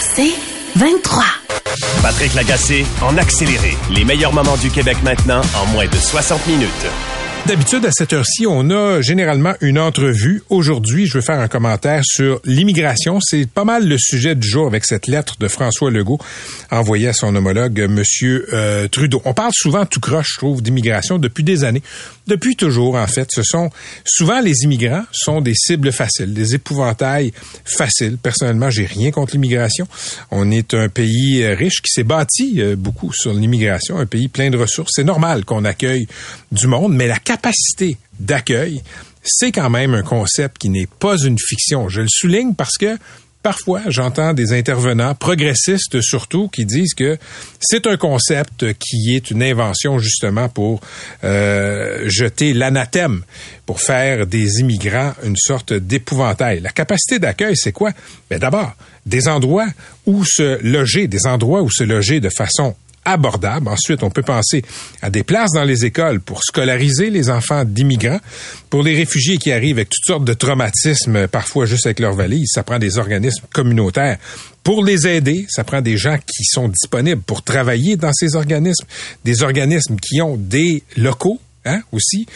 C'est 23. Patrick Lagacé en accéléré. Les meilleurs moments du Québec maintenant en moins de 60 minutes. D'habitude, à cette heure-ci, on a généralement une entrevue. Aujourd'hui, je veux faire un commentaire sur l'immigration. C'est pas mal le sujet du jour avec cette lettre de François Legault envoyée à son homologue, M. Trudeau. On parle souvent tout croche, je trouve, d'immigration depuis des années. Depuis toujours, en fait. Ce sont souvent les immigrants sont des cibles faciles, des épouvantails faciles. Personnellement, j'ai rien contre l'immigration. On est un pays riche qui s'est bâti beaucoup sur l'immigration, un pays plein de ressources. C'est normal qu'on accueille du monde, mais la capacité d'accueil, c'est quand même un concept qui n'est pas une fiction. Je le souligne parce que parfois, j'entends des intervenants progressistes surtout qui disent que c'est un concept qui est une invention justement pour jeter l'anathème, pour faire des immigrants une sorte d'épouvantail. La capacité d'accueil, c'est quoi? Bien, d'abord, des endroits où se loger de façon abordable. Ensuite, on peut penser à des places dans les écoles pour scolariser les enfants d'immigrants. Pour les réfugiés qui arrivent avec toutes sortes de traumatismes, parfois juste avec leur valise, ça prend des organismes communautaires. Pour les aider, ça prend des gens qui sont disponibles pour travailler dans ces organismes, des organismes qui ont des locaux, aussi,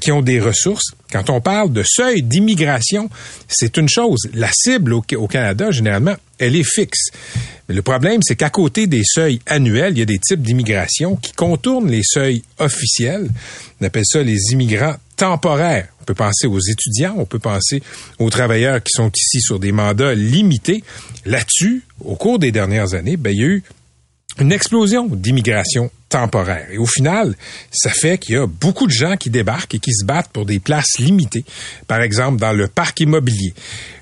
qui ont des ressources. Quand on parle de seuil d'immigration, c'est une chose. La cible au Canada, généralement, elle est fixe. Mais le problème, c'est qu'à côté des seuils annuels, il y a des types d'immigration qui contournent les seuils officiels. On appelle ça les immigrants temporaires. On peut penser aux étudiants, on peut penser aux travailleurs qui sont ici sur des mandats limités. Là-dessus, au cours des dernières années, il y a eu une explosion d'immigration temporaire. Et au final, ça fait qu'il y a beaucoup de gens qui débarquent et qui se battent pour des places limitées, par exemple dans le parc immobilier.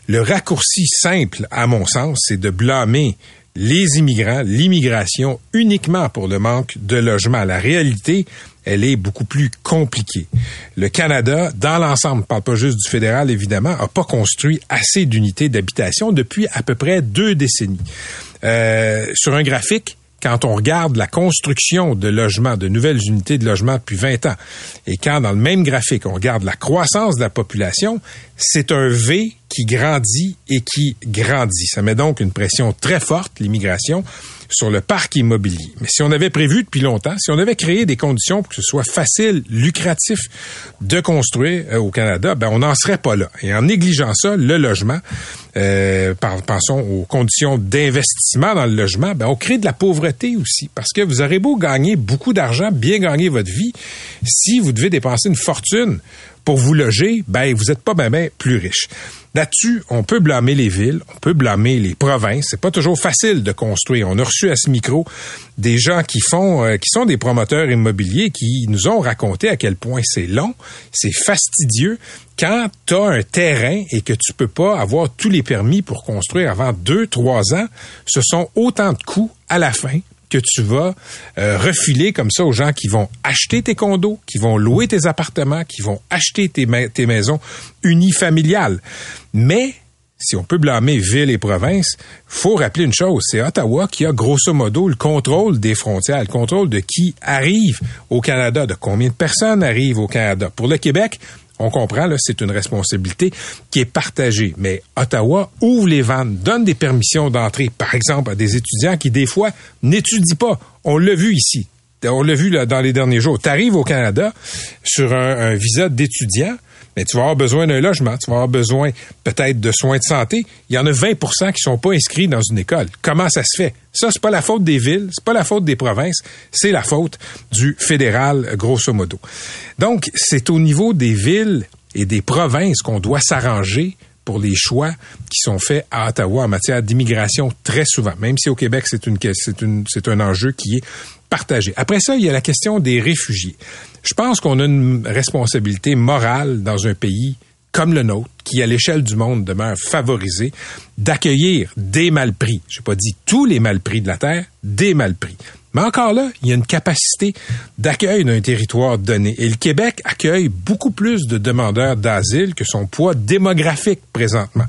Le raccourci simple, à mon sens, c'est de blâmer les immigrants, l'immigration, uniquement pour le manque de logement. La réalité, elle est beaucoup plus compliquée. Le Canada, dans l'ensemble, je ne parle pas juste du fédéral, évidemment, n'a pas construit assez d'unités d'habitation depuis à peu près 2 décennies. Sur un graphique, quand on regarde la construction de logements, de nouvelles unités de logement depuis 20 ans, et quand dans le même graphique, on regarde la croissance de la population, c'est un V qui grandit et qui grandit. Ça met donc une pression très forte, l'immigration, sur le parc immobilier. Mais si on avait prévu depuis longtemps, si on avait créé des conditions pour que ce soit facile, lucratif de construire au Canada, on n'en serait pas là. Et en négligeant ça, le logement, pensons aux conditions d'investissement dans le logement, on crée de la pauvreté aussi. Parce que vous aurez beau gagner beaucoup d'argent, bien gagner votre vie, si vous devez dépenser une fortune pour vous loger, vous n'êtes pas plus riche. Là-dessus, on peut blâmer les villes, on peut blâmer les provinces. C'est pas toujours facile de construire. On a reçu à ce micro des gens qui sont des promoteurs immobiliers qui nous ont raconté à quel point c'est long, c'est fastidieux quand tu as un terrain et que tu peux pas avoir tous les permis pour construire avant 2-3 ans. Ce sont autant de coûts à la fin que tu vas refiler comme ça aux gens qui vont acheter tes condos, qui vont louer tes appartements, qui vont acheter tes maisons unifamiliales. Mais, si on peut blâmer villes et provinces, faut rappeler une chose, c'est Ottawa qui a grosso modo le contrôle des frontières, le contrôle de qui arrive au Canada, de combien de personnes arrivent au Canada. Pour le Québec, on comprend, là, c'est une responsabilité qui est partagée. Mais Ottawa ouvre les vannes, donne des permissions d'entrée, par exemple, à des étudiants qui, des fois, n'étudient pas. On l'a vu ici. On l'a vu là, dans les derniers jours. Tu arrives au Canada sur un visa d'étudiant, mais tu vas avoir besoin d'un logement, tu vas avoir besoin peut-être de soins de santé. Il y en a 20 % qui sont pas inscrits dans une école. Comment ça se fait? Ça, c'est pas la faute des villes, c'est pas la faute des provinces, c'est la faute du fédéral, grosso modo. Donc, c'est au niveau des villes et des provinces qu'on doit s'arranger pour les choix qui sont faits à Ottawa en matière d'immigration très souvent, même si au Québec, c'est un enjeu qui est partagé. Après ça, il y a la question des réfugiés. Je pense qu'on a une responsabilité morale dans un pays comme le nôtre, qui à l'échelle du monde demeure favorisé, d'accueillir des malpris. J'ai pas dit tous les malpris de la Terre, des malpris. Mais encore là, il y a une capacité d'accueil d'un territoire donné. Et le Québec accueille beaucoup plus de demandeurs d'asile que son poids démographique présentement.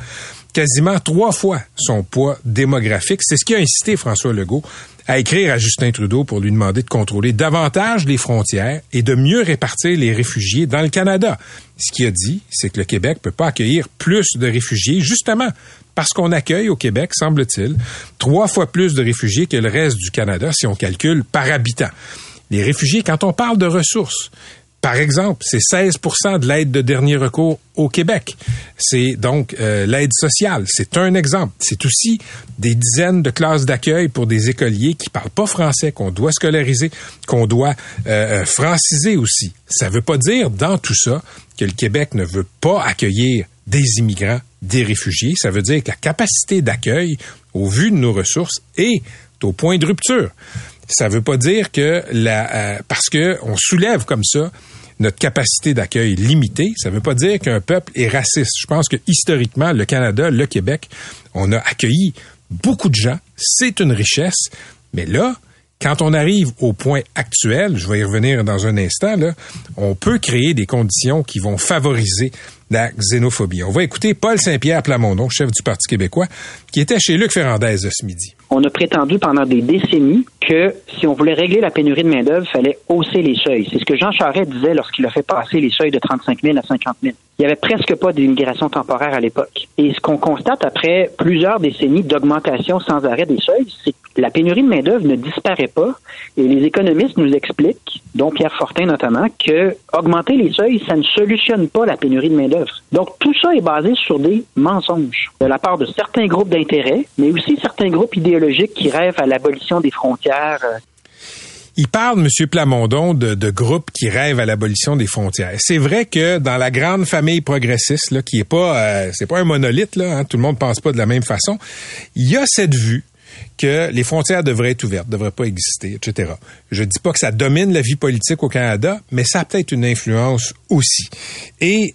quasiment 3 fois son poids démographique. C'est ce qui a incité François Legault à écrire à Justin Trudeau pour lui demander de contrôler davantage les frontières et de mieux répartir les réfugiés dans le Canada. Ce qu'il a dit, c'est que le Québec peut pas accueillir plus de réfugiés, justement, parce qu'on accueille au Québec, semble-t-il, 3 fois plus de réfugiés que le reste du Canada, si on calcule par habitant. Les réfugiés, quand on parle de ressources, par exemple, c'est 16% de l'aide de dernier recours au Québec. C'est donc l'aide sociale. C'est un exemple. C'est aussi des dizaines de classes d'accueil pour des écoliers qui parlent pas français, qu'on doit scolariser, qu'on doit franciser aussi. Ça veut pas dire dans tout ça que le Québec ne veut pas accueillir des immigrants, des réfugiés. Ça veut dire que la capacité d'accueil, au vu de nos ressources, est au point de rupture. Ça veut pas dire que parce que on soulève comme ça notre capacité d'accueil limitée, ça veut pas dire qu'un peuple est raciste. Je pense que historiquement, le Canada, le Québec, on a accueilli beaucoup de gens. C'est une richesse. Mais là, quand on arrive au point actuel, je vais y revenir dans un instant, là, on peut créer des conditions qui vont favoriser la xénophobie. On va écouter Paul Saint-Pierre Plamondon, chef du Parti québécois, qui était chez Luc Ferrandez ce midi. On a prétendu pendant des décennies que si on voulait régler la pénurie de main-d'œuvre, il fallait hausser les seuils. C'est ce que Jean Charest disait lorsqu'il a fait passer les seuils de 35 000 à 50 000. Il n'y avait presque pas d'immigration temporaire à l'époque. Et ce qu'on constate après plusieurs décennies d'augmentation sans arrêt des seuils, c'est que la pénurie de main-d'œuvre ne disparaît pas. Et les économistes nous expliquent, dont Pierre Fortin notamment, que augmenter les seuils, ça ne solutionne pas la pénurie de main-d'œuvre. Donc, tout ça est basé sur des mensonges de la part de certains groupes d'intérêt, mais aussi certains groupes idéologiques qui rêvent à l'abolition des frontières. Il parle, M. Plamondon, de groupes qui rêvent à l'abolition des frontières. C'est vrai que dans la grande famille progressiste, là, qui est pas, c'est pas un monolithe, là, hein, tout le monde pense pas de la même façon, il y a cette vue que les frontières devraient être ouvertes, devraient pas exister, etc. Je dis pas que ça domine la vie politique au Canada, mais ça a peut-être une influence aussi. Et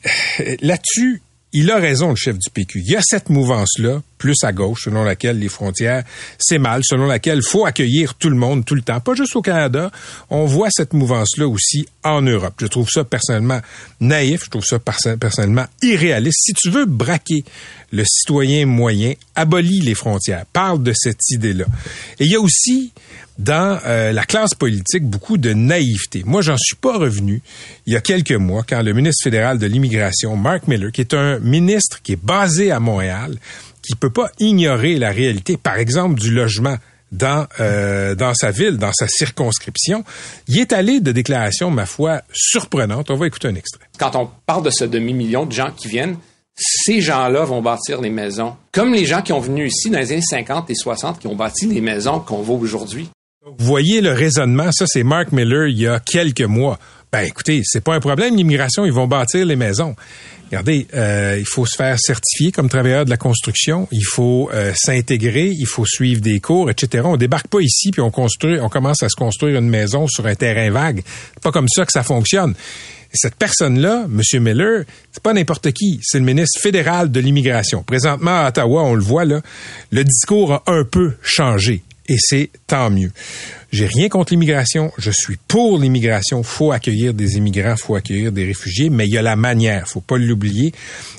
là-dessus, il a raison, le chef du PQ. Il y a cette mouvance-là, plus à gauche, selon laquelle les frontières, c'est mal, selon laquelle faut accueillir tout le monde, tout le temps. Pas juste au Canada. On voit cette mouvance-là aussi en Europe. Je trouve ça personnellement naïf. Je trouve ça personnellement irréaliste. Si tu veux braquer le citoyen moyen, abolis les frontières. Parle de cette idée-là. Et il y a aussi, dans la classe politique, beaucoup de naïveté. Moi, j'en suis pas revenu il y a quelques mois quand le ministre fédéral de l'immigration, Mark Miller, qui est un ministre qui est basé à Montréal, qui peut pas ignorer la réalité, par exemple, du logement dans sa ville, dans sa circonscription, il est allé de déclarations, ma foi, surprenantes. On va écouter un extrait. Quand on parle de ce demi-million de gens qui viennent, ces gens-là vont bâtir les maisons. Comme les gens qui ont venu ici dans les années 50 et 60, qui ont bâti les maisons qu'on voit aujourd'hui. Vous voyez le raisonnement, ça c'est Mark Miller il y a quelques mois. Ben écoutez, c'est pas un problème l'immigration, ils vont bâtir les maisons. Regardez, il faut se faire certifier comme travailleur de la construction, il faut s'intégrer, il faut suivre des cours, etc. On débarque pas ici puis on commence à se construire une maison sur un terrain vague. C'est pas comme ça que ça fonctionne. Cette personne-là, M. Miller, c'est pas n'importe qui. C'est le ministre fédéral de l'immigration. Présentement, à Ottawa, on le voit, là, le discours a un peu changé. Et c'est tant mieux. J'ai rien contre l'immigration. Je suis pour l'immigration. Faut accueillir des immigrants, faut accueillir des réfugiés, mais il y a la manière. Faut pas l'oublier.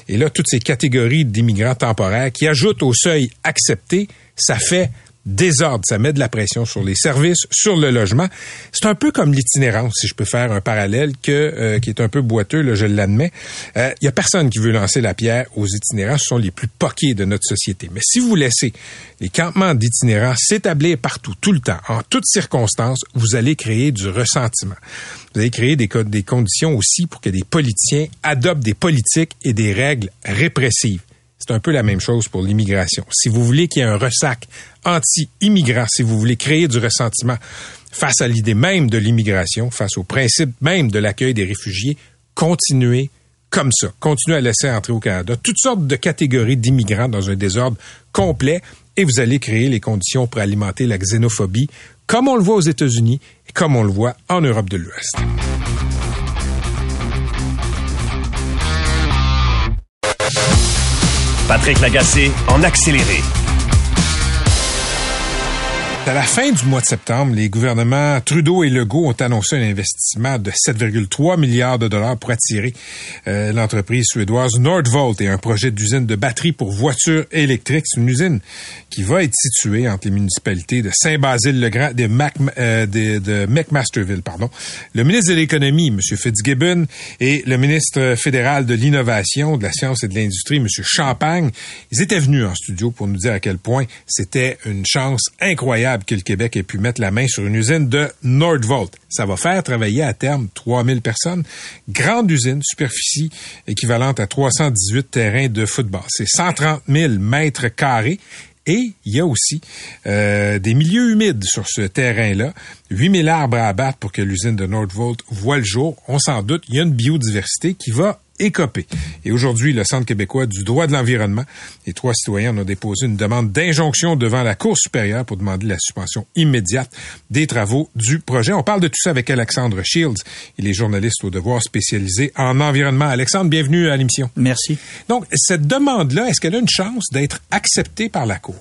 Et là, toutes ces catégories d'immigrants temporaires qui ajoutent au seuil accepté, ça fait désordre, ça met de la pression sur les services, sur le logement. C'est un peu comme l'itinérance, si je peux faire un parallèle qui est un peu boiteux, là, je l'admets. Il y a personne qui veut lancer la pierre aux itinérants, ce sont les plus poqués de notre société. Mais si vous laissez les campements d'itinérants s'établir partout, tout le temps, en toutes circonstances, vous allez créer du ressentiment. Vous allez créer des conditions aussi pour que des politiciens adoptent des politiques et des règles répressives. C'est un peu la même chose pour l'immigration. Si vous voulez qu'il y ait un ressac anti-immigrant, si vous voulez créer du ressentiment face à l'idée même de l'immigration, face au principe même de l'accueil des réfugiés, continuez comme ça. Continuez à laisser entrer au Canada toutes sortes de catégories d'immigrants dans un désordre complet et vous allez créer les conditions pour alimenter la xénophobie, comme on le voit aux États-Unis et comme on le voit en Europe de l'Ouest. Patrick Lagacé en accéléré. À la fin du mois de septembre, les gouvernements Trudeau et Legault ont annoncé un investissement de 7,3 milliards de dollars pour attirer l'entreprise suédoise Northvolt et un projet d'usine de batteries pour voitures électriques. C'est une usine qui va être située entre les municipalités de Saint-Basile-le-Grand et de McMasterville. Le ministre de l'Économie, M. Fitzgibbon, et le ministre fédéral de l'Innovation, de la Science et de l'Industrie, M. Champagne, ils étaient venus en studio pour nous dire à quel point c'était une chance incroyable que le Québec ait pu mettre la main sur une usine de Northvolt. Ça va faire travailler à terme 3000 personnes. Grande usine, superficie équivalente à 318 terrains de football. C'est 130 000 mètres carrés. Et il y a aussi des milieux humides sur ce terrain-là. 8000 arbres à abattre pour que l'usine de Northvolt voie le jour. On s'en doute, il y a une biodiversité qui va écopée. Et aujourd'hui, le Centre québécois du droit de l'environnement et 3 citoyens ont déposé une demande d'injonction devant la Cour supérieure pour demander la suspension immédiate des travaux du projet. On parle de tout ça avec Alexandre Shields. Il est journaliste au Devoir spécialisé en environnement. Alexandre, bienvenue à l'émission. Merci. Donc, cette demande-là, est-ce qu'elle a une chance d'être acceptée par la Cour?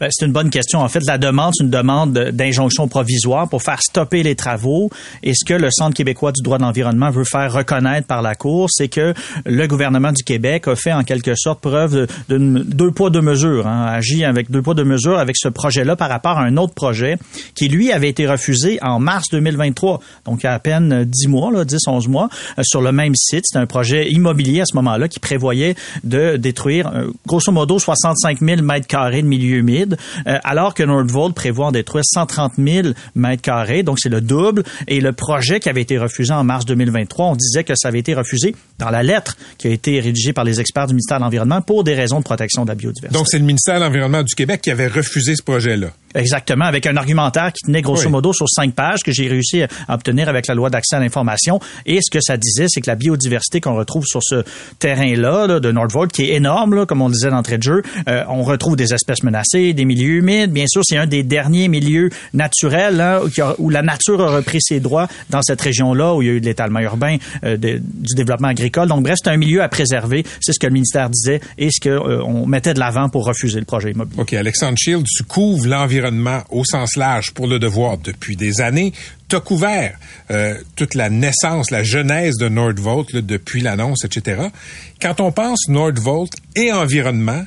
Bien, c'est une bonne question. En fait, la demande, c'est une demande d'injonction provisoire pour faire stopper les travaux. Et ce que le Centre québécois du droit de l'environnement veut faire reconnaître par la Cour, c'est que le gouvernement du Québec a fait en quelque sorte preuve de deux poids, deux mesures, hein, agit avec deux poids, deux mesures avec ce projet-là par rapport à un autre projet qui, lui, avait été refusé en mars 2023, donc il y a à peine 10, 11 mois, sur le même site. C'était un projet immobilier à ce moment-là qui prévoyait de détruire, grosso modo, 65 000 mètres carrés de milieu humide, alors que Northvolt prévoit en détruire 130 000 mètres carrés, donc c'est le double. Et le projet qui avait été refusé en mars 2023, on disait que ça avait été refusé dans la lettre qui a été rédigée par les experts du ministère de l'Environnement pour des raisons de protection de la biodiversité. Donc c'est le ministère de l'Environnement du Québec qui avait refusé ce projet-là. Exactement, avec un argumentaire qui tenait grosso modo sur 5 pages que j'ai réussi à obtenir avec la loi d'accès à l'information. Et ce que ça disait, c'est que la biodiversité qu'on retrouve sur ce terrain-là là, de Northvolt, qui est énorme, là, comme on disait d'entrée de jeu, on retrouve des espèces menacées, des milieux humides. Bien sûr, c'est un des derniers milieux naturels là, où la nature a repris ses droits dans cette région-là, où il y a eu de l'étalement urbain, du développement agricole. Donc bref, c'est un milieu à préserver. C'est ce que le ministère disait et ce qu'on mettait de l'avant pour refuser le projet immobilier. OK, Alexandre Shields, tu couvres l'environnement au sens large pour le Devoir depuis des années. T'as couvert toute la naissance, la genèse de Northvolt là, depuis l'annonce, etc. Quand on pense Northvolt et environnement,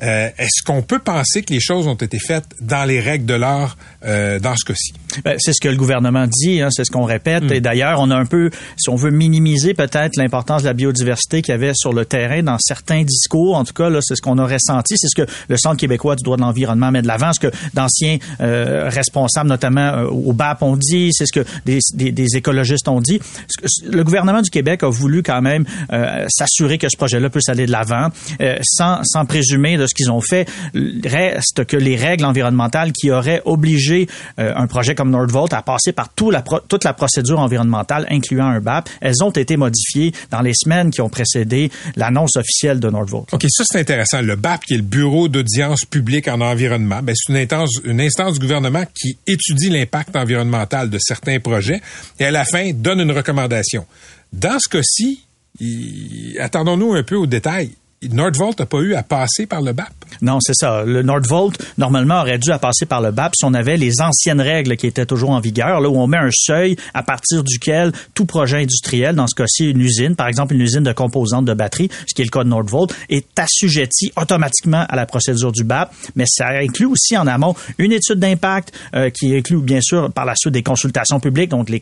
est-ce qu'on peut penser que les choses ont été faites dans les règles de l'art dans ce cas-ci? Bien, c'est ce que le gouvernement dit, hein, c'est ce qu'on répète. Et d'ailleurs, on a un peu, si on veut minimiser peut-être l'importance de la biodiversité qu'il y avait sur le terrain dans certains discours, en tout cas, là, c'est ce qu'on a ressenti. C'est ce que le Centre québécois du droit de l'environnement met de l'avant, ce que d'anciens responsables, notamment au BAP, ont dit, c'est ce que des écologistes ont dit. Le gouvernement du Québec a voulu quand même s'assurer que ce projet-là puisse aller de l'avant, sans présumer de ce qu'ils ont fait. Reste que les règles environnementales qui auraient obligé un projet comme Northvolt à passer par toute la procédure environnementale, incluant un BAP, elles ont été modifiées dans les semaines qui ont précédé l'annonce officielle de Northvolt. OK, ça c'est intéressant. Le BAP, qui est le Bureau d'audience publique en environnement, bien, c'est une instance du gouvernement qui étudie l'impact environnemental de certains projets et à la fin donne une recommandation. Dans ce cas-ci, attendons-nous un peu aux détails. Northvolt n'a pas eu à passer par le BAP? Non, c'est ça. Le Northvolt, normalement, aurait dû à passer par le BAP si on avait les anciennes règles qui étaient toujours en vigueur, là où on met un seuil à partir duquel tout projet industriel, dans ce cas-ci une usine, par exemple une usine de composantes de batterie, ce qui est le cas de Northvolt, est assujetti automatiquement à la procédure du BAP, mais ça inclut aussi en amont une étude d'impact qui inclut bien sûr par la suite des consultations publiques, donc les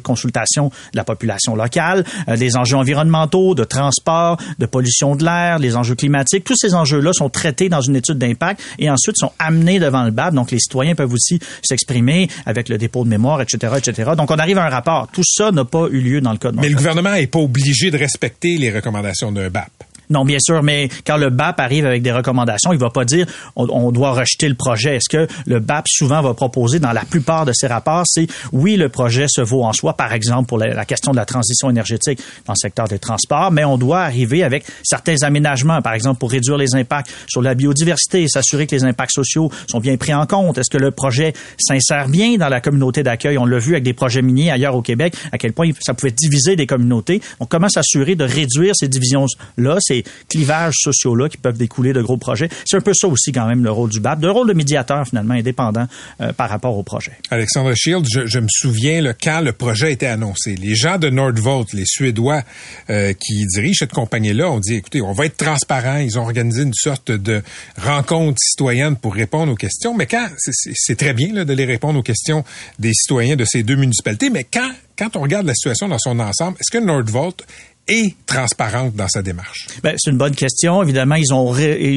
consultations de la population locale, des enjeux environnementaux, de transport, de pollution de l'air, les enjeux climatiques. Tous ces enjeux-là sont traités dans une étude d'impact et ensuite sont amenés devant le BAP. Donc, les citoyens peuvent aussi s'exprimer avec le dépôt de mémoire, etc., etc. Donc, on arrive à un rapport. Tout ça n'a pas eu lieu dans le code. Mais le gouvernement n'est pas obligé de respecter les recommandations d'un BAP. Non, bien sûr, mais quand le BAP arrive avec des recommandations, il ne va pas dire on doit rejeter le projet. Est-ce que le BAP souvent va proposer dans la plupart de ses rapports, c'est oui, le projet se vaut en soi, par exemple pour la question de la transition énergétique dans le secteur des transports, mais on doit arriver avec certains aménagements, par exemple pour réduire les impacts sur la biodiversité et s'assurer que les impacts sociaux sont bien pris en compte. Est-ce que le projet s'insère bien dans la communauté d'accueil? On l'a vu avec des projets miniers ailleurs au Québec, à quel point ça pouvait diviser des communautés. Donc, comment s'assurer de réduire ces divisions-là, ces ces clivages sociaux-là qui peuvent découler de gros projets. C'est un peu ça aussi quand même le rôle du BAP, le rôle de médiateur finalement indépendant par rapport au projet. Alexandre Shields, je me souviens quand le projet était annoncé. Les gens de Northvolt, les Suédois qui dirigent cette compagnie-là, ont dit écoutez, on va être transparent. Ils ont organisé une sorte de rencontre citoyenne pour répondre aux questions. Mais quand, c'est très bien là, de les répondre aux questions des citoyens de ces deux municipalités, mais quand on regarde la situation dans son ensemble, est-ce que Northvolt et transparente dans sa démarche? Ben, c'est une bonne question. Évidemment, ils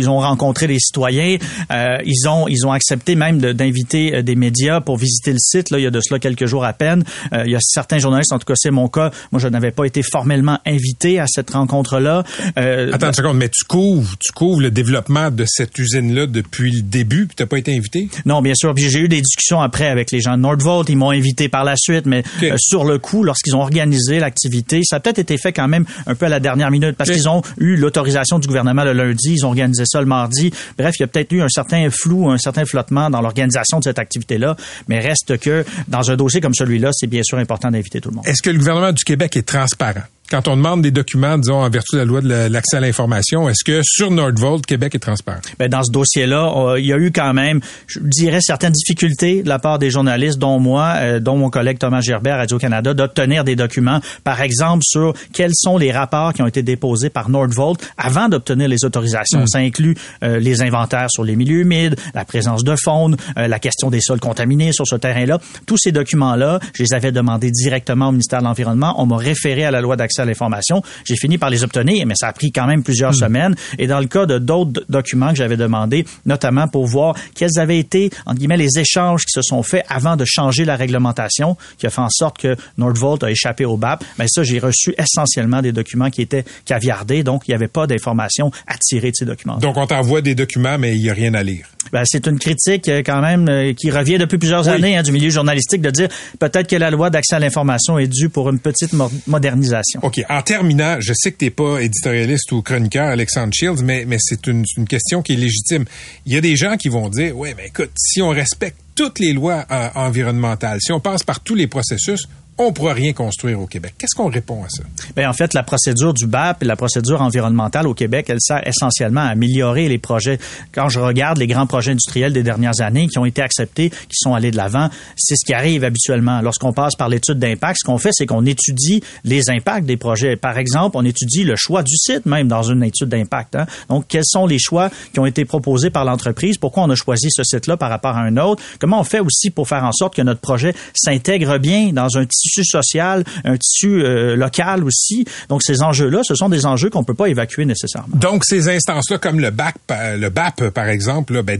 ont rencontré les citoyens. Ils ont accepté même d'inviter des médias pour visiter le site. Là, il y a de cela quelques jours à peine. Il y a certains journalistes, en tout cas, c'est mon cas. Moi, je n'avais pas été formellement invité à cette rencontre-là. Attends une seconde, mais tu couvres le développement de cette usine-là depuis le début, puis t'as pas été invité? Non, bien sûr. Puis j'ai eu des discussions après avec les gens de Northvolt. Ils m'ont invité par la suite, mais okay. Sur le coup, lorsqu'ils ont organisé l'activité, ça a peut-être été fait quand même un peu à la dernière minute, parce qu'ils ont eu l'autorisation du gouvernement le lundi, ils ont organisé ça le mardi. Bref, il y a peut-être eu un certain flou, un certain flottement dans l'organisation de cette activité-là, mais reste que dans un dossier comme celui-là, c'est bien sûr important d'inviter tout le monde. Est-ce que le gouvernement du Québec est transparent? Quand on demande des documents, disons, en vertu de la loi de l'accès à l'information, est-ce que sur Northvolt, Québec est transparent? Bien, dans ce dossier-là, il y a eu quand même, je dirais, certaines difficultés de la part des journalistes, dont moi, dont mon collègue Thomas Gerbet à Radio-Canada, d'obtenir des documents, par exemple, sur quels sont les rapports qui ont été déposés par Northvolt avant d'obtenir les autorisations. Ça inclut les inventaires sur les milieux humides, la présence de faune, la question des sols contaminés sur ce terrain-là. Tous ces documents-là, je les avais demandés directement au ministère de l'Environnement. On m'a référé à la loi d'accès à l'information. J'ai fini par les obtenir, mais ça a pris quand même plusieurs semaines. Et dans le cas de d'autres documents que j'avais demandés, notamment pour voir quels avaient été, entre guillemets, les échanges qui se sont faits avant de changer la réglementation, qui a fait en sorte que Northvolt a échappé au BAP, mais ça, j'ai reçu essentiellement des documents qui étaient caviardés, donc il n'y avait pas d'informations à tirer de ces documents. Donc, on t'envoie des documents, mais il n'y a rien à lire. Ben, c'est une critique quand même qui revient depuis plusieurs années du milieu journalistique, de dire peut-être que la loi d'accès à l'information est due pour une petite modernisation. OK. En terminant, je sais que t'es pas éditorialiste ou chroniqueur, Alexandre Shields, mais c'est une question qui est légitime. Il y a des gens qui vont dire, ouais, mais écoute, si on respecte toutes les lois environnementales, si on passe par tous les processus, on ne pourra rien construire au Québec. Qu'est-ce qu'on répond à ça? Bien, en fait, la procédure du BAP et la procédure environnementale au Québec, elle sert essentiellement à améliorer les projets. Quand je regarde les grands projets industriels des dernières années qui ont été acceptés, qui sont allés de l'avant, c'est ce qui arrive habituellement. Lorsqu'on passe par l'étude d'impact, ce qu'on fait, c'est qu'on étudie les impacts des projets. Par exemple, on étudie le choix du site même dans une étude d'impact. Hein? Donc, quels sont les choix qui ont été proposés par l'entreprise? Pourquoi on a choisi ce site-là par rapport à un autre? Comment on fait aussi pour faire en sorte que notre projet s'intègre bien dans un tissu social, un tissu local aussi. Donc, ces enjeux-là, ce sont des enjeux qu'on ne peut pas évacuer nécessairement. Donc, ces instances-là, comme le BAP, par exemple, là, ben,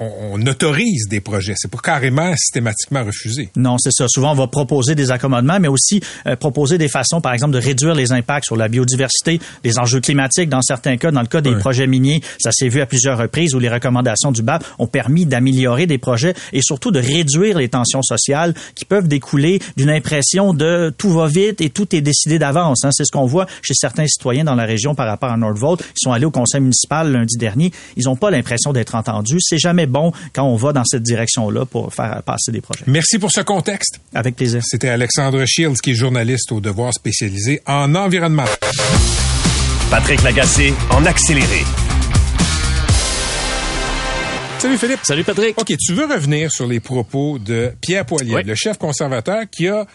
on autorise des projets. C'est pas carrément systématiquement refusé. Non, c'est ça. Souvent, on va proposer des accommodements, mais aussi proposer des façons, par exemple, de réduire les impacts sur la biodiversité, les enjeux climatiques. Dans certains cas, dans le cas des projets miniers, ça s'est vu à plusieurs reprises où les recommandations du BAP ont permis d'améliorer des projets et surtout de réduire les tensions sociales qui peuvent découler d'une impression de tout va vite et tout est décidé d'avance. Hein. C'est ce qu'on voit chez certains citoyens dans la région par rapport à Northvolt. Ils sont allés au conseil municipal lundi dernier. Ils n'ont pas l'impression d'être entendus. C'est jamais bon quand on va dans cette direction-là pour faire passer des projets. Merci pour ce contexte. Avec plaisir. C'était Alexandre Shields, qui est journaliste au Devoir spécialisé en environnement. Patrick Lagacé en accéléré. Salut Philippe. Salut Patrick. OK, tu veux revenir sur les propos de Pierre Poilievre, le chef conservateur qui a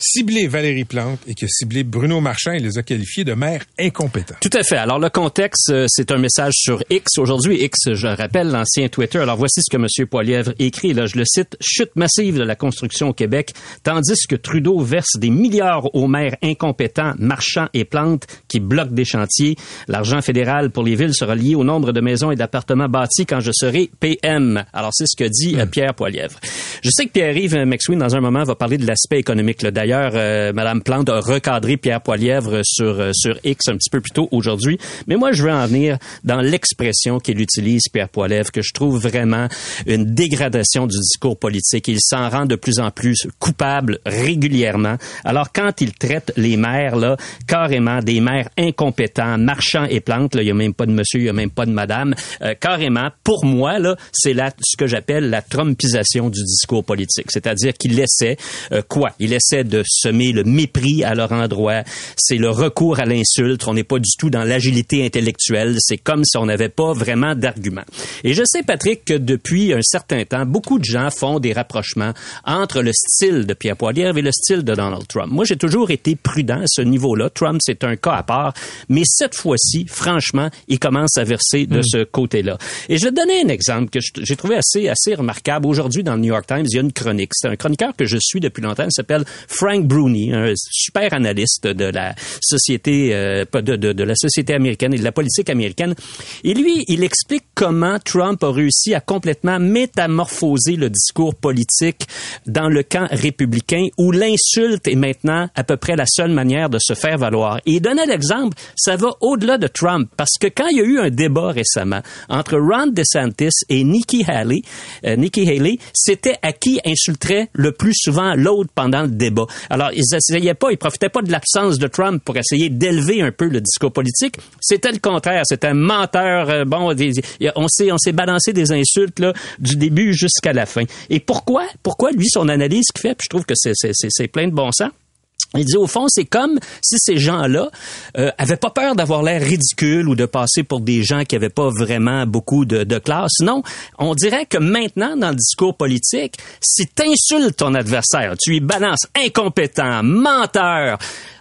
ciblé Valérie Plante et qui a ciblé Bruno Marchand et les a qualifiés de maires incompétents. Tout à fait. Alors, le contexte, c'est un message sur X. Aujourd'hui, X, je rappelle, l'ancien Twitter. Alors, voici ce que M. Poilievre écrit. Là, je le cite. « Chute massive de la construction au Québec, tandis que Trudeau verse des milliards aux maires incompétents, Marchand et Plante, qui bloquent des chantiers. L'argent fédéral pour les villes sera lié au nombre de maisons et d'appartements bâtis quand je serai PM. » Alors, c'est ce que dit Pierre Poilievre. Je sais que Pierre-Yves McSween, dans un moment, va parler de l'aspect économique. Là, d'ailleurs, Mme Plante a recadré Pierre Poilievre sur X un petit peu plus tôt aujourd'hui. Mais moi, je veux en venir dans l'expression qu'il utilise, Pierre Poilievre, que je trouve vraiment une dégradation du discours politique. Il s'en rend de plus en plus coupable régulièrement. Alors, quand il traite les maires, là, carrément des maires incompétents, Marchand et Plante, là, il n'y a même pas de monsieur, il n'y a même pas de madame, carrément, pour moi, là, c'est ce que j'appelle la trumpisation du discours politique. C'est-à-dire qu'il essaie de de semer le mépris à leur endroit. C'est le recours à l'insulte. On n'est pas du tout dans l'agilité intellectuelle. C'est comme si on n'avait pas vraiment d'arguments. Et je sais, Patrick, que depuis un certain temps, beaucoup de gens font des rapprochements entre le style de Pierre Poilievre et le style de Donald Trump. Moi, j'ai toujours été prudent à ce niveau-là. Trump, c'est un cas à part. Mais cette fois-ci, franchement, il commence à verser de ce côté-là. Et je vais te donner un exemple que j'ai trouvé assez remarquable. Aujourd'hui, dans le New York Times, il y a une chronique. C'est un chroniqueur que je suis depuis longtemps. Il s'appelle Frank Bruni, un super analyste de la société de la société américaine et de la politique américaine. Et lui, il explique comment Trump a réussi à complètement métamorphoser le discours politique dans le camp républicain où l'insulte est maintenant à peu près la seule manière de se faire valoir. Et il donnait l'exemple, ça va au-delà de Trump, parce que quand il y a eu un débat récemment entre Ron DeSantis et Nikki Haley, c'était à qui insulterait le plus souvent l'autre pendant le débat. Alors, ils profitaient pas de l'absence de Trump pour essayer d'élever un peu le discours politique. C'était le contraire. C'était un menteur. On s'est balancé des insultes là, du début jusqu'à la fin. Et pourquoi lui, son analyse qu'il fait, puis je trouve que c'est plein de bon sens. Il dit, au fond, c'est comme si ces gens-là avaient pas peur d'avoir l'air ridicule ou de passer pour des gens qui avaient pas vraiment beaucoup de classe. Non, on dirait que maintenant, dans le discours politique, si t'insultes ton adversaire, tu lui balances incompétent, menteur,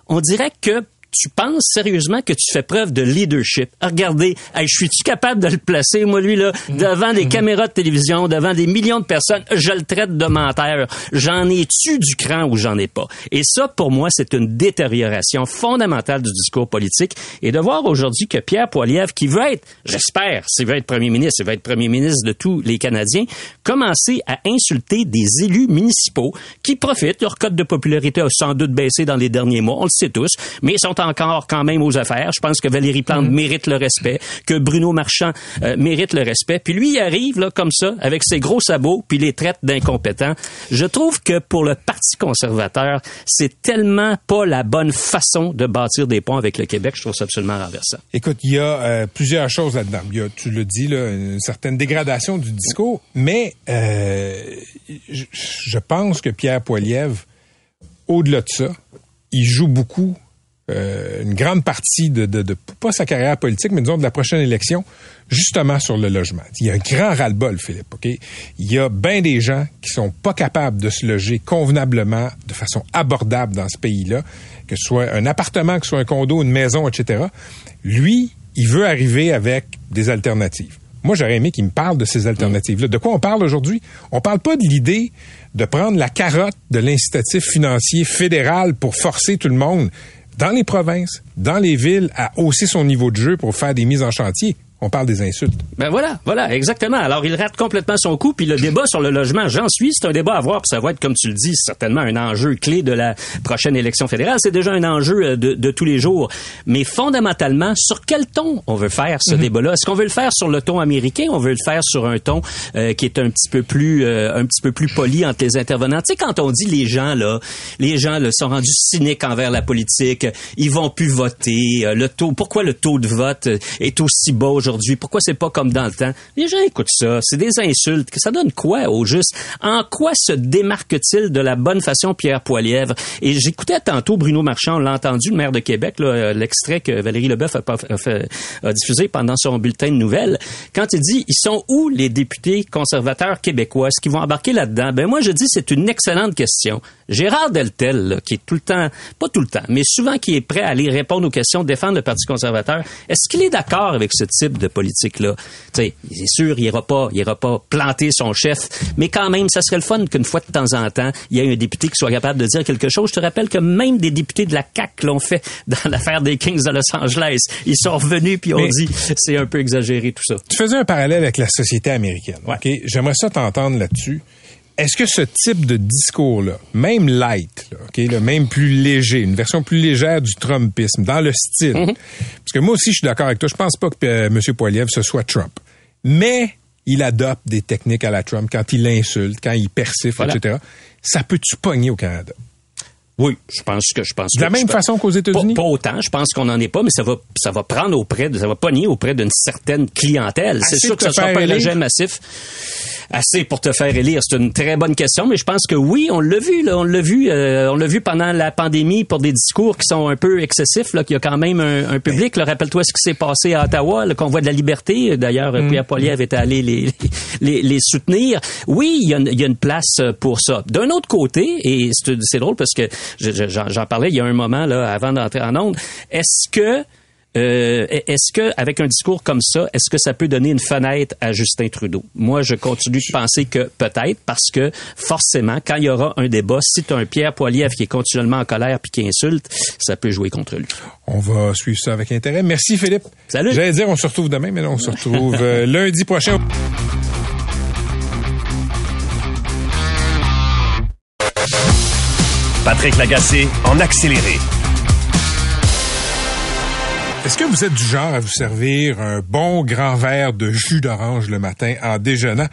on dirait que tu penses sérieusement que tu fais preuve de leadership. Regardez, je suis-tu capable de le placer, moi, lui, là, devant des caméras de télévision, devant des millions de personnes, je le traite de menteur. J'en ai-tu du cran ou j'en ai pas? Et ça, pour moi, c'est une détérioration fondamentale du discours politique. Et de voir aujourd'hui que Pierre Poilievre, qui veut être, j'espère, s'il veut être premier ministre, il veut être premier ministre de tous les Canadiens, commencer à insulter des élus municipaux qui profitent. Leur cote de popularité a sans doute baissé dans les derniers mois, on le sait tous, mais ils sont encore quand même aux affaires. Je pense que Valérie Plante mérite le respect, que Bruno Marchand mérite le respect. Puis lui, il arrive là comme ça, avec ses gros sabots, puis les traite d'incompétents. Je trouve que pour le Parti conservateur, c'est tellement pas la bonne façon de bâtir des ponts avec le Québec. Je trouve ça absolument renversant. Écoute, il y a plusieurs choses là-dedans. Il y a, tu le dis, là, une certaine dégradation du discours, mais je pense que Pierre Poilievre, au-delà de ça, il joue beaucoup une grande partie de pas sa carrière politique, mais disons de la prochaine élection, justement sur le logement. Il y a un grand ras-le-bol, Philippe, OK? Il y a bien des gens qui sont pas capables de se loger convenablement, de façon abordable dans ce pays-là, que ce soit un appartement, que ce soit un condo, une maison, etc. Lui, il veut arriver avec des alternatives. Moi, j'aurais aimé qu'il me parle de ces alternatives-là. De quoi on parle aujourd'hui? On parle pas de l'idée de prendre la carotte de l'incitatif financier fédéral pour forcer tout le monde dans les provinces, dans les villes, à hausser son niveau de jeu pour faire des mises en chantier. On parle des insultes. Ben voilà, exactement. Alors, il rate complètement son coup, puis le débat sur le logement, j'en suis, c'est un débat à voir, puis ça va être, comme tu le dis, certainement un enjeu clé de la prochaine élection fédérale. C'est déjà un enjeu de tous les jours. Mais fondamentalement, sur quel ton on veut faire ce débat-là? Est-ce qu'on veut le faire sur le ton américain? On veut le faire sur un ton qui est un petit peu plus poli entre les intervenants? Tu sais, quand on dit les gens là sont rendus cyniques envers la politique, ils vont plus voter, pourquoi le taux de vote est aussi bas aujourd'hui? Pourquoi c'est pas comme dans le temps? Les gens écoutent ça. C'est des insultes. Ça donne quoi, au juste? En quoi se démarque-t-il de la bonne façon Pierre Poilievre? Et j'écoutais tantôt Bruno Marchand, on l'a entendu, le maire de Québec, là, l'extrait que Valérie Lebeuf a diffusé pendant son bulletin de nouvelles. Quand il dit, ils sont où les députés conservateurs québécois? Est-ce qu'ils vont embarquer là-dedans? Ben, moi, je dis, c'est une excellente question. Gérard Deltell, là, qui est tout le temps, pas tout le temps, mais souvent qui est prêt à aller répondre aux questions, défendre le Parti conservateur, est-ce qu'il est d'accord avec ce type de politique-là? Tu sais, c'est sûr, il ira pas planter son chef, mais quand même, ça serait le fun qu'une fois de temps en temps, il y ait un député qui soit capable de dire quelque chose. Je te rappelle que même des députés de la CAQ l'ont fait dans l'affaire des Kings de Los Angeles. Ils sont revenus puis ont dit, c'est un peu exagéré tout ça. Tu faisais un parallèle avec la société américaine. Ouais. OK? J'aimerais ça t'entendre là-dessus. Est-ce que ce type de discours-là, même light, là, okay, là, même plus léger, une version plus légère du Trumpisme, dans le style, parce que moi aussi je suis d'accord avec toi, je pense pas que M. Poilievre ce soit Trump, mais il adopte des techniques à la Trump quand il insulte, quand il persifle, voilà, etc. Ça peut-tu pogner au Canada? Oui, je pense que de la même façon qu'aux États-Unis. Pas autant, je pense qu'on n'en est pas, mais ça va prendre auprès, ça va pogner auprès d'une certaine clientèle. C'est sûr que ça sera pas un rejet massif. assez pour te faire élire? C'est une très bonne question, mais je pense que oui, on l'a vu, là, on l'a vu pendant la pandémie pour des discours qui sont un peu excessifs, là, qu'il y a quand même un public. Là, rappelle-toi ce qui s'est passé à Ottawa, le convoi de la liberté. D'ailleurs, Pierre Poilievre était allé les soutenir. Oui, il y a une place pour ça. D'un autre côté, et c'est drôle parce que j'en parlais il y a un moment là avant d'entrer en onde, est-ce que avec un discours comme ça, est-ce que ça peut donner une fenêtre à Justin Trudeau? Moi, je continue de penser que peut-être, parce que forcément, quand il y aura un débat, si tu as un Pierre Poilievre qui est continuellement en colère puis qui insulte, ça peut jouer contre lui. On va suivre ça avec intérêt. Merci Philippe. Salut. J'allais dire on se retrouve demain, mais là on se retrouve lundi prochain. Patrick Lagacé en accéléré. Est-ce que vous êtes du genre à vous servir un bon grand verre de jus d'orange le matin en déjeunant?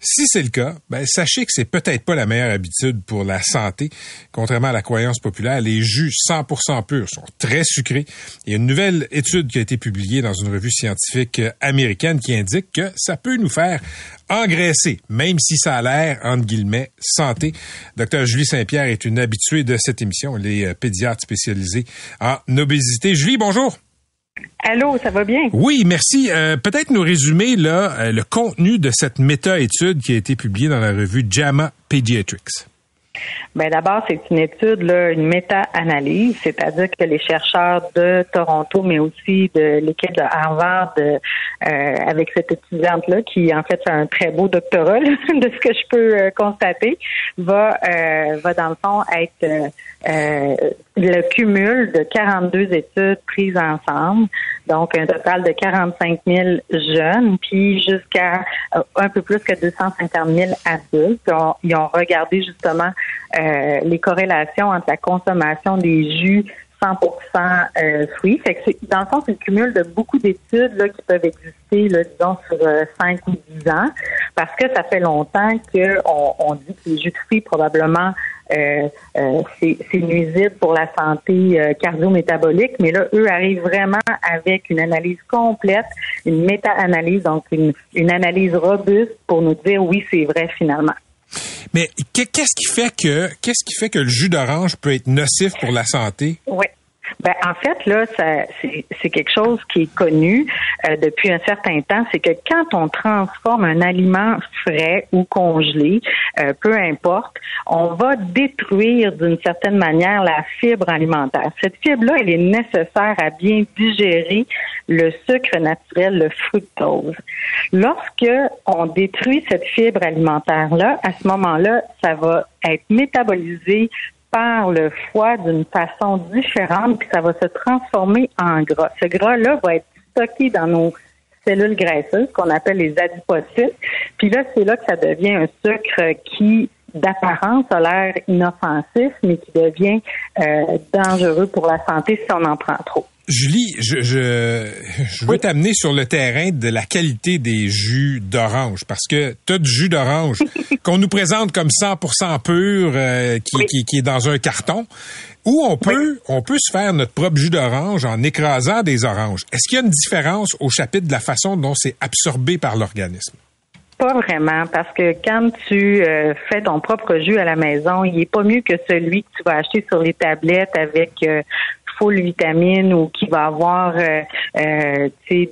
Si c'est le cas, ben sachez que c'est peut-être pas la meilleure habitude pour la santé. Contrairement à la croyance populaire, les jus 100% purs sont très sucrés. Il y a une nouvelle étude qui a été publiée dans une revue scientifique américaine qui indique que ça peut nous faire engraisser, même si ça a l'air, entre guillemets, santé. Docteur Julie Saint-Pierre est une habituée de cette émission. Elle est pédiatre spécialisée en obésité. Julie, bonjour! Allô, ça va bien? Oui, merci. Peut-être nous résumer là le contenu de cette méta-étude qui a été publiée dans la revue JAMA Pediatrics. Bien, d'abord, c'est une étude, là, une méta-analyse, c'est-à-dire que les chercheurs de Toronto, mais aussi de l'équipe de Harvard, avec cette étudiante-là, qui en fait fait un très beau doctorat, là, de ce que je peux constater, va dans le fond être le cumul de 42 études prises ensemble, donc un total de 45 000 jeunes, puis jusqu'à un peu plus que 250 000 adultes. Ils ont regardé justement les corrélations entre la consommation des jus 100% fruits. Fait que dans le fond, c'est le cumul de beaucoup d'études là, qui peuvent exister, là, disons, sur 5 ou 10 ans, parce que ça fait longtemps qu'on dit que les jus de fruits, probablement, c'est nuisible pour la santé cardio-métabolique, mais là, eux arrivent vraiment avec une analyse complète, une méta-analyse, donc une analyse robuste pour nous dire oui, c'est vrai finalement. Mais qu'est-ce qui fait que le jus d'orange peut être nocif pour la santé? Oui. Ben en fait là, c'est quelque chose qui est connu depuis un certain temps, c'est que quand on transforme un aliment frais ou congelé, peu importe, on va détruire d'une certaine manière la fibre alimentaire. Cette fibre-là, elle est nécessaire à bien digérer le sucre naturel, le fructose. Lorsque on détruit cette fibre alimentaire-là, à ce moment-là, ça va être métabolisé par le foie d'une façon différente, puis ça va se transformer en gras. Ce gras-là va être stocké dans nos cellules graisseuses, qu'on appelle les adipocytes. Puis là, c'est là que ça devient un sucre qui, d'apparence, a l'air inoffensif, mais qui devient dangereux pour la santé si on en prend trop. Julie, je veux t'amener sur le terrain de la qualité des jus d'orange, parce que t'as du jus d'orange qu'on nous présente comme 100% pur, qui est dans un carton, où on peut se faire notre propre jus d'orange en écrasant des oranges. Est-ce qu'il y a une différence au chapitre de la façon dont c'est absorbé par l'organisme? Pas vraiment, parce que quand tu fais ton propre jus à la maison, il est pas mieux que celui que tu vas acheter sur les tablettes avec full vitamine ou qui va avoir des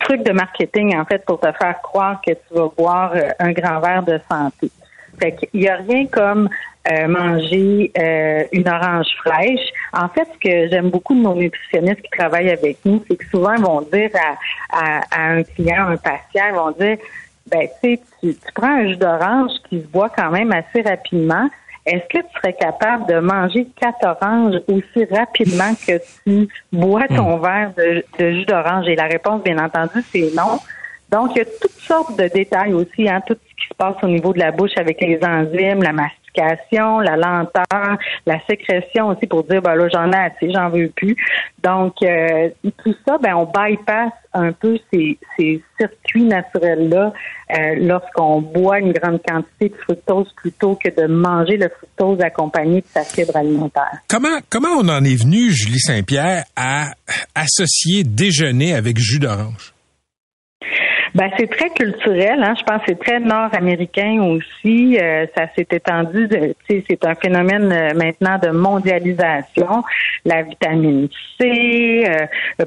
trucs de marketing en fait pour te faire croire que tu vas boire un grand verre de santé. Fait qu'il y a rien comme manger une orange fraîche. En fait, ce que j'aime beaucoup de nos nutritionnistes qui travaillent avec nous, c'est que souvent ils vont dire à un client, un patient, ils vont dire ben tu sais, tu prends un jus d'orange qui se boit quand même assez rapidement. Est-ce que tu serais capable de manger 4 oranges aussi rapidement que tu bois ton verre de jus d'orange? Et la réponse, bien entendu, c'est non. Donc, il y a toutes sortes de détails aussi, hein, tout ce qui se passe au niveau de la bouche avec les enzymes, la mastication, la lenteur, la sécrétion aussi pour dire, ben là, j'en ai assez, j'en veux plus. Donc, tout ça, ben on bypass un peu ces circuits naturels-là lorsqu'on boit une grande quantité de fructose plutôt que de manger le fructose accompagné de sa fibre alimentaire. Comment on en est venu, Julie Saint-Pierre, à associer déjeuner avec jus d'orange? Ben, c'est très culturel, hein. Je pense que c'est très nord-américain aussi. Ça s'est étendu. C'est un phénomène maintenant de mondialisation. La vitamine C.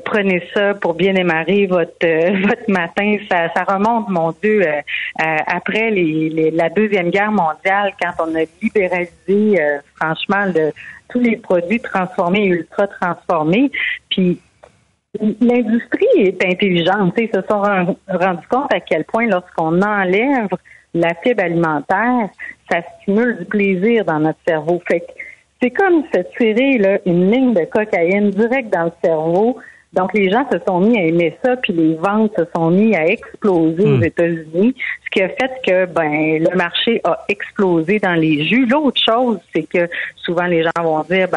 Prenez ça pour bien démarrer votre matin. Ça remonte, mon Dieu, après la Deuxième Guerre mondiale, quand on a libéralisé, franchement, tous les produits transformés et ultra transformés. Puis l'industrie est intelligente. Ils se sont rendus compte à quel point lorsqu'on enlève la fibre alimentaire, ça stimule du plaisir dans notre cerveau. Fait que c'est comme se tirer là, une ligne de cocaïne direct dans le cerveau. Donc, les gens se sont mis à aimer ça, puis les ventes se sont mis à exploser aux États-Unis, ce qui a fait que le marché a explosé dans les jus. L'autre chose, c'est que souvent les gens vont dire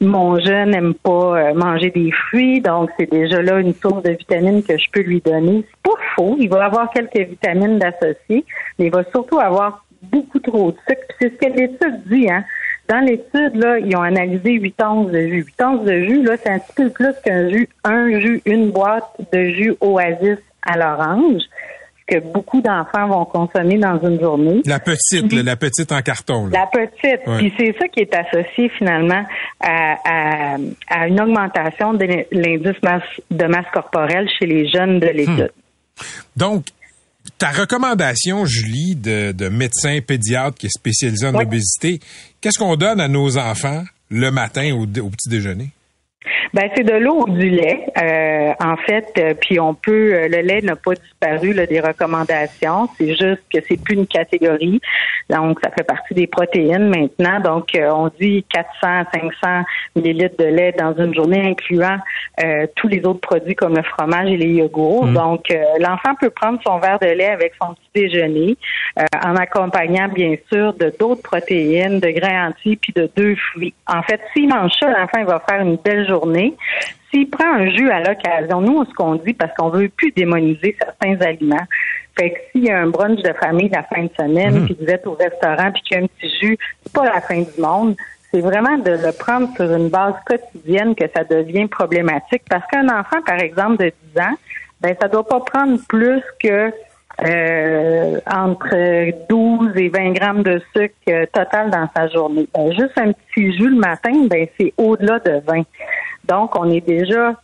mon jeune n'aime pas manger des fruits, donc c'est déjà là une source de vitamines que je peux lui donner. C'est pas faux, il va avoir quelques vitamines d'associées, mais il va surtout avoir beaucoup trop de sucre. Puis c'est ce que l'étude dit, hein. Dans l'étude, là, ils ont analysé 8 onces de jus. 8 onces de jus, là, c'est un petit peu plus qu'un jus. Une boîte de jus Oasis à l'orange, que beaucoup d'enfants vont consommer dans une journée. La petite en carton. Là. La petite. Ouais. Puis c'est ça qui est associé finalement à une augmentation de l'indice de masse corporelle chez les jeunes de l'étude. Donc, ta recommandation, Julie, de médecin pédiatre qui est spécialisé en obésité, qu'est-ce qu'on donne à nos enfants le matin au petit-déjeuner? Ben c'est de l'eau ou du lait, en fait. Puis on peut, le lait n'a pas disparu là, des recommandations. C'est juste que c'est plus une catégorie. Donc ça fait partie des protéines maintenant. Donc on dit 400-500 millilitres de lait dans une journée, incluant tous les autres produits comme le fromage et les yogourts. Donc l'enfant peut prendre son verre de lait avec son petit déjeuner, en accompagnant bien sûr de d'autres protéines, de grains entiers puis de 2 fruits. En fait, s'il mange ça, l'enfant il va faire une belle journée. S'il prend un jus à l'occasion, nous, ce qu'on dit, parce qu'on veut plus démoniser certains aliments. Fait que s'il y a un brunch de famille la fin de semaine, puis vous êtes au restaurant, puis qu'il y a un petit jus, c'est pas la fin du monde. C'est vraiment de le prendre sur une base quotidienne que ça devient problématique. Parce qu'un enfant, par exemple, de 10 ans, ça doit pas prendre plus que entre 12 et 20 grammes de sucre total dans sa journée. Juste un petit jus le matin, c'est au-delà de 20. Donc, on est déjà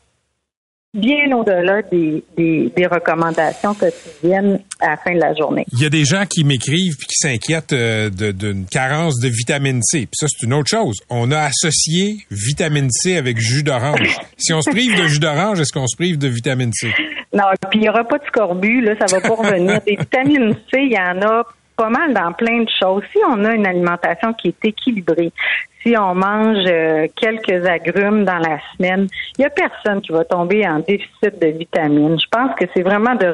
bien au-delà des recommandations quotidiennes à la fin de la journée. Il y a des gens qui m'écrivent et qui s'inquiètent d'une carence de vitamine C. Puis ça, c'est une autre chose. On a associé vitamine C avec jus d'orange. Si on se prive de jus d'orange, est-ce qu'on se prive de vitamine C? Non, puis il n'y aura pas de scorbut, là, ça va pas revenir. Des vitamines C, il y en a pas mal dans plein de choses. Si on a une alimentation qui est équilibrée, si on mange quelques agrumes dans la semaine, il n'y a personne qui va tomber en déficit de vitamines. Je pense que c'est vraiment de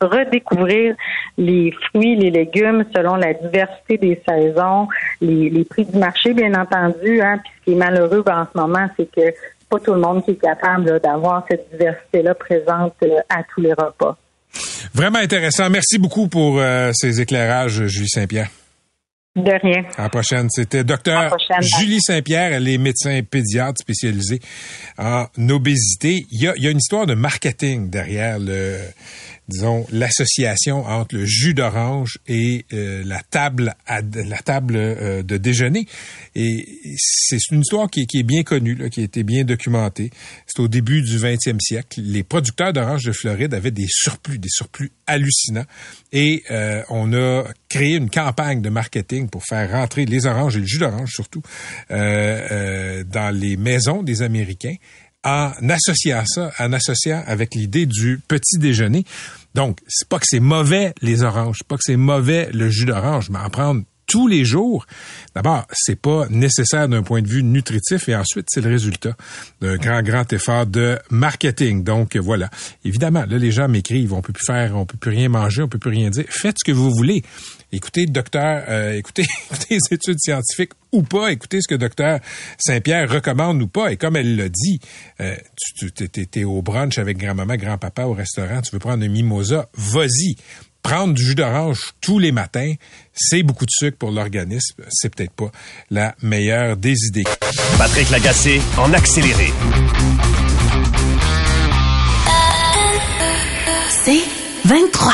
redécouvrir les fruits, les légumes selon la diversité des saisons, les prix du marché, bien entendu. Hein. Puis ce qui est malheureux en ce moment, c'est que pas tout le monde qui est capable là, d'avoir cette diversité-là présente à tous les repas. Vraiment intéressant. Merci beaucoup pour ces éclairages, Julie Saint-Pierre. De rien. À la prochaine. C'était Dr. Julie Saint-Pierre. Elle est médecin pédiatre spécialisée en obésité. Il y a une histoire de marketing derrière l'association entre le jus d'orange et la table de déjeuner. Et c'est une histoire qui est bien connue, là, qui a été bien documentée. C'est au début du 20e siècle. Les producteurs d'oranges de Floride avaient des surplus hallucinants. Et on a créé une campagne de marketing pour faire rentrer les oranges et le jus d'orange surtout dans les maisons des Américains, en associant avec l'idée du petit déjeuner. Donc, c'est pas que c'est mauvais les oranges, c'est pas que c'est mauvais le jus d'orange, mais en prendre tous les jours, d'abord, c'est pas nécessaire d'un point de vue nutritif et ensuite, c'est le résultat d'un grand effort de marketing. Donc, voilà. Évidemment, là, les gens m'écrivent, on peut plus rien manger, on peut plus rien dire. Faites ce que vous voulez. Écoutez, docteur, écoutez les études scientifiques ou pas, écoutez ce que docteur Saint-Pierre recommande ou pas. Et comme elle l'a dit, t'es au brunch avec grand-maman, grand-papa au restaurant, tu veux prendre un mimosa, vas-y. Prendre du jus d'orange tous les matins, c'est beaucoup de sucre pour l'organisme. C'est peut-être pas la meilleure des idées. Patrick Lagacé en accéléré. C'est 23.